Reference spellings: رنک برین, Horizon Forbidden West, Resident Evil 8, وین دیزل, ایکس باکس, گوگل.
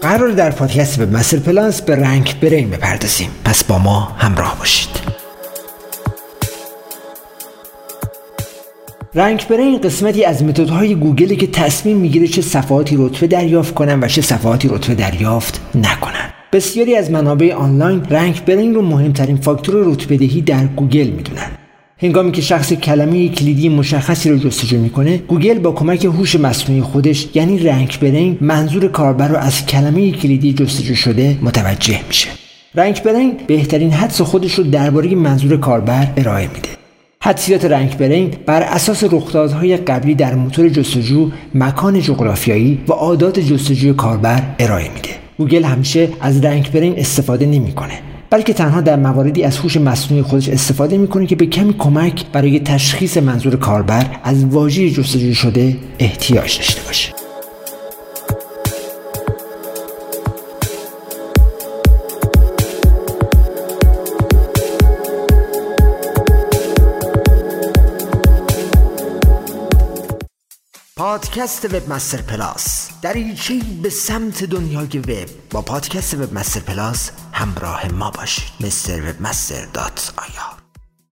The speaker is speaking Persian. قرار در پادکست وبمستر پلاس به رنک برین بپردازیم، پس با ما همراه باشید. رنک برین قسمتی از متدهای گوگلی که تصمیم میگیره چه صفحاتی رتبه دریافت کنن و چه صفحاتی رتبه دریافت نکنن. بسیاری از منابع آنلاین رنک برین رو مهمترین فاکتور رتبه‌دهی در گوگل میدونن. هنگامی که شخص کلمه کلیدی مشخصی رو جستجو میکنه، گوگل با کمک هوش مصنوعی خودش، یعنی رنک برین، منظور کاربر رو از کلمه کلیدی جستجو شده متوجه میشه. رنک برین بهترین حدس خودش رو درباره منظور کاربر ارائه میده. حدسیات رنک برین بر اساس رخدادهای قبلی در موتور جستجو، مکان جغرافیایی و عادات جستجوی کاربر ارائه میده. گوگل همیشه از رنک برین استفاده نمیکنه، بلکه تنها در مواردی از هوش مصنوعی خودش استفاده میکنه که به کمی کمک برای تشخیص منظور کاربر از واژه جستجو شده احتیاج داشته باشه. پادکست وبمستر پلاس، دریچه‌ای به سمت دنیای وب. با پادکست وبمستر پلاس همراه ما باشید. mrwebmaster.ir